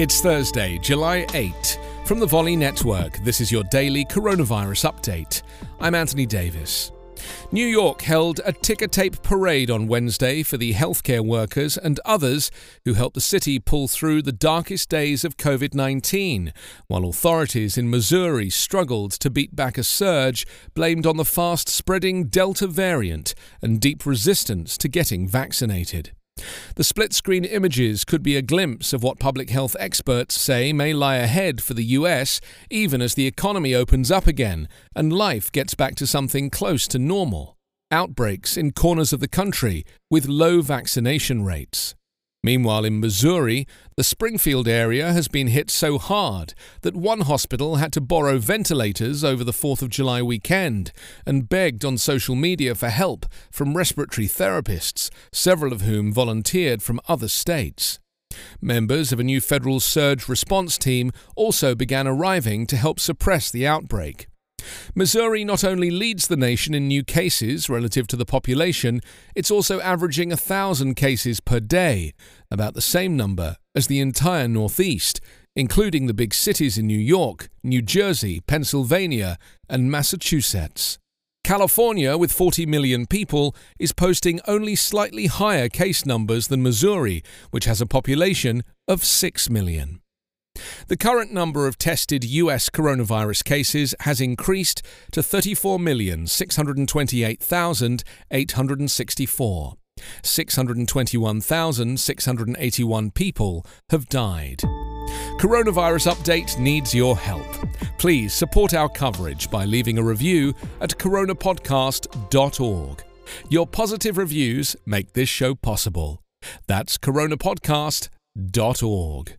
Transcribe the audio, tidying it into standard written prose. It's Thursday, July 8. From the Volley Network, this is your daily coronavirus update. I'm Anthony Davis. New York held a ticker tape parade on Wednesday for the healthcare workers and others who helped the city pull through the darkest days of COVID-19, while authorities in Missouri struggled to beat back a surge blamed on the fast-spreading Delta variant and deep resistance to getting vaccinated. The split-screen images could be a glimpse of what public health experts say may lie ahead for the US, even as the economy opens up again and life gets back to something close to normal. Outbreaks in corners of the country with low vaccination rates. Meanwhile, in Missouri, the Springfield area has been hit so hard that one hospital had to borrow ventilators over the 4th of July weekend and begged on social media for help from respiratory therapists, several of whom volunteered from other states. Members of a new federal surge response team also began arriving to help suppress the outbreak. Missouri not only leads the nation in new cases relative to the population, it's also averaging 1,000 cases per day, about the same number as the entire Northeast, including the big cities in New York, New Jersey, Pennsylvania, and Massachusetts. California, with 40 million people, is posting only slightly higher case numbers than Missouri, which has a population of 6 million. The current number of tested U.S. coronavirus cases has increased to 34,628,864. 621,681 people have died. Coronavirus Update needs your help. Please support our coverage by leaving a review at CoronaPodcast.org. Your positive reviews make this show possible. That's CoronaPodcast.org.